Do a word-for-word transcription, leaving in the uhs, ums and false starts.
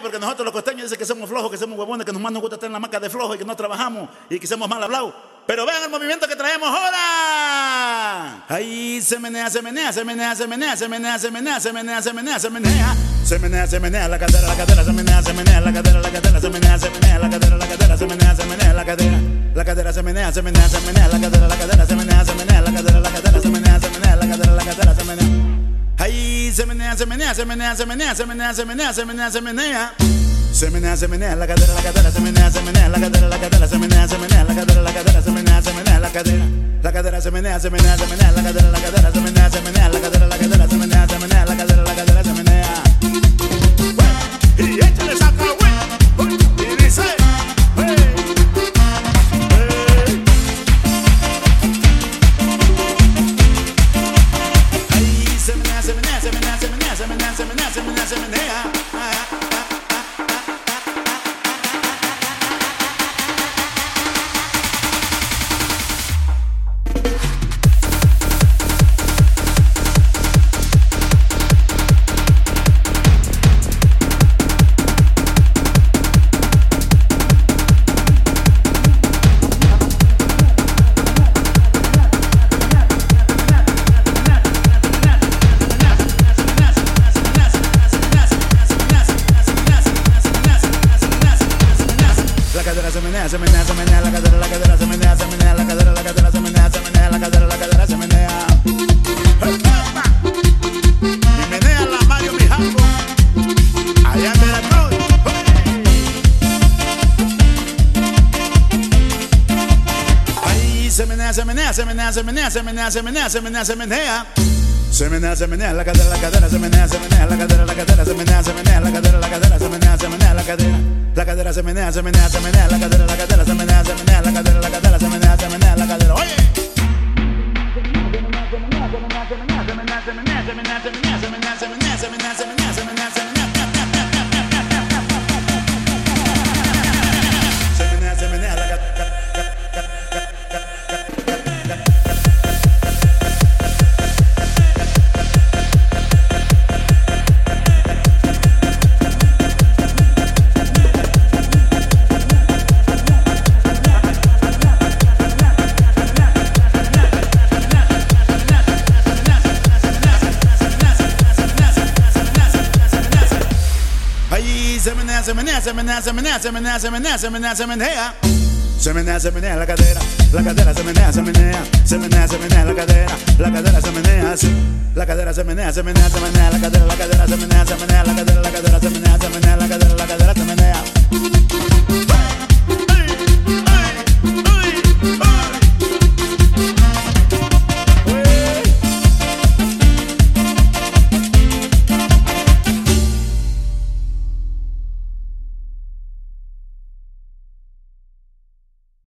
ay, porque nosotros los costeños dicen que somos flojos, que somos huevones, que nomás nos gusta estar en la marca de flojos y que no trabajamos y que somos mal hablados. Pero vean el movimiento que traemos ahora. Ahí se menea, se menea, se menea, se menea, se menea, se menea, se menea, se menea, se menea. Se menea, se menea la cadera, la cadera, se menea, se menea la cadera, la cadera, se menea, se menea la cadera, la cadera, se menea, se menea la cadera. La cadera se menea, se menea, se menea la cadera, la cadera, se menea, se menea la cadera, la cadera, se menea, se menea la cadera, la cadera, se menea. Ahí se menea, se menea, se menea, se menea, se menea, se menea, se menea, se menea. Se menea, se menea la cadera, la cadera, se menea, se menea la cadera, la cadera, se menea, se menea la cadera, la cadera, se menea, se menea la cadera. La cadera se menea, se menea, se menea la cadera, la cadera, se menea, se menea la cadera, la cadera, se menea, se menea la cadera, la cadera, se menea. Y échale saca, güey. Y dice, hey, hey. Ahí se menea, se menea, se menea, se menea, se menea, se menea, se menea, se menea. Se menea, se menea la cadera, la cadera, se menea, se menea la cadera, la cadera, se menea, se menea la cadera, la cadera, se menea. Y menea la Mario Mijaco, allá en Veracruz. Ahí se menea, se menea, se menea, se menea, se menea, se menea, se menea, se menea. Se menea, se menea la cadera, la cadera, se menea, se menea la cadera, la cadera, se menea, se menea la cadera, la cadera, se menea, se menea la cadera. La cadera se menea, se menea, se menea la cadera, la cadera, se menea, se menea la cadera, la cadera, se menea, se menea la cadera. Oye. Se menea, se menea, se menea, se menea, se menea, se menea, se menea, se menea. Se menea, se menea la cadera, la cadera se menea, se menea, se menea, se menea la cadera, la cadera se menea, la cadera se menea, se menea, se menea la cadera, la cadera se menea, se menea la cadera, la cadera se menea, se menea la cadera, la cadera se menea.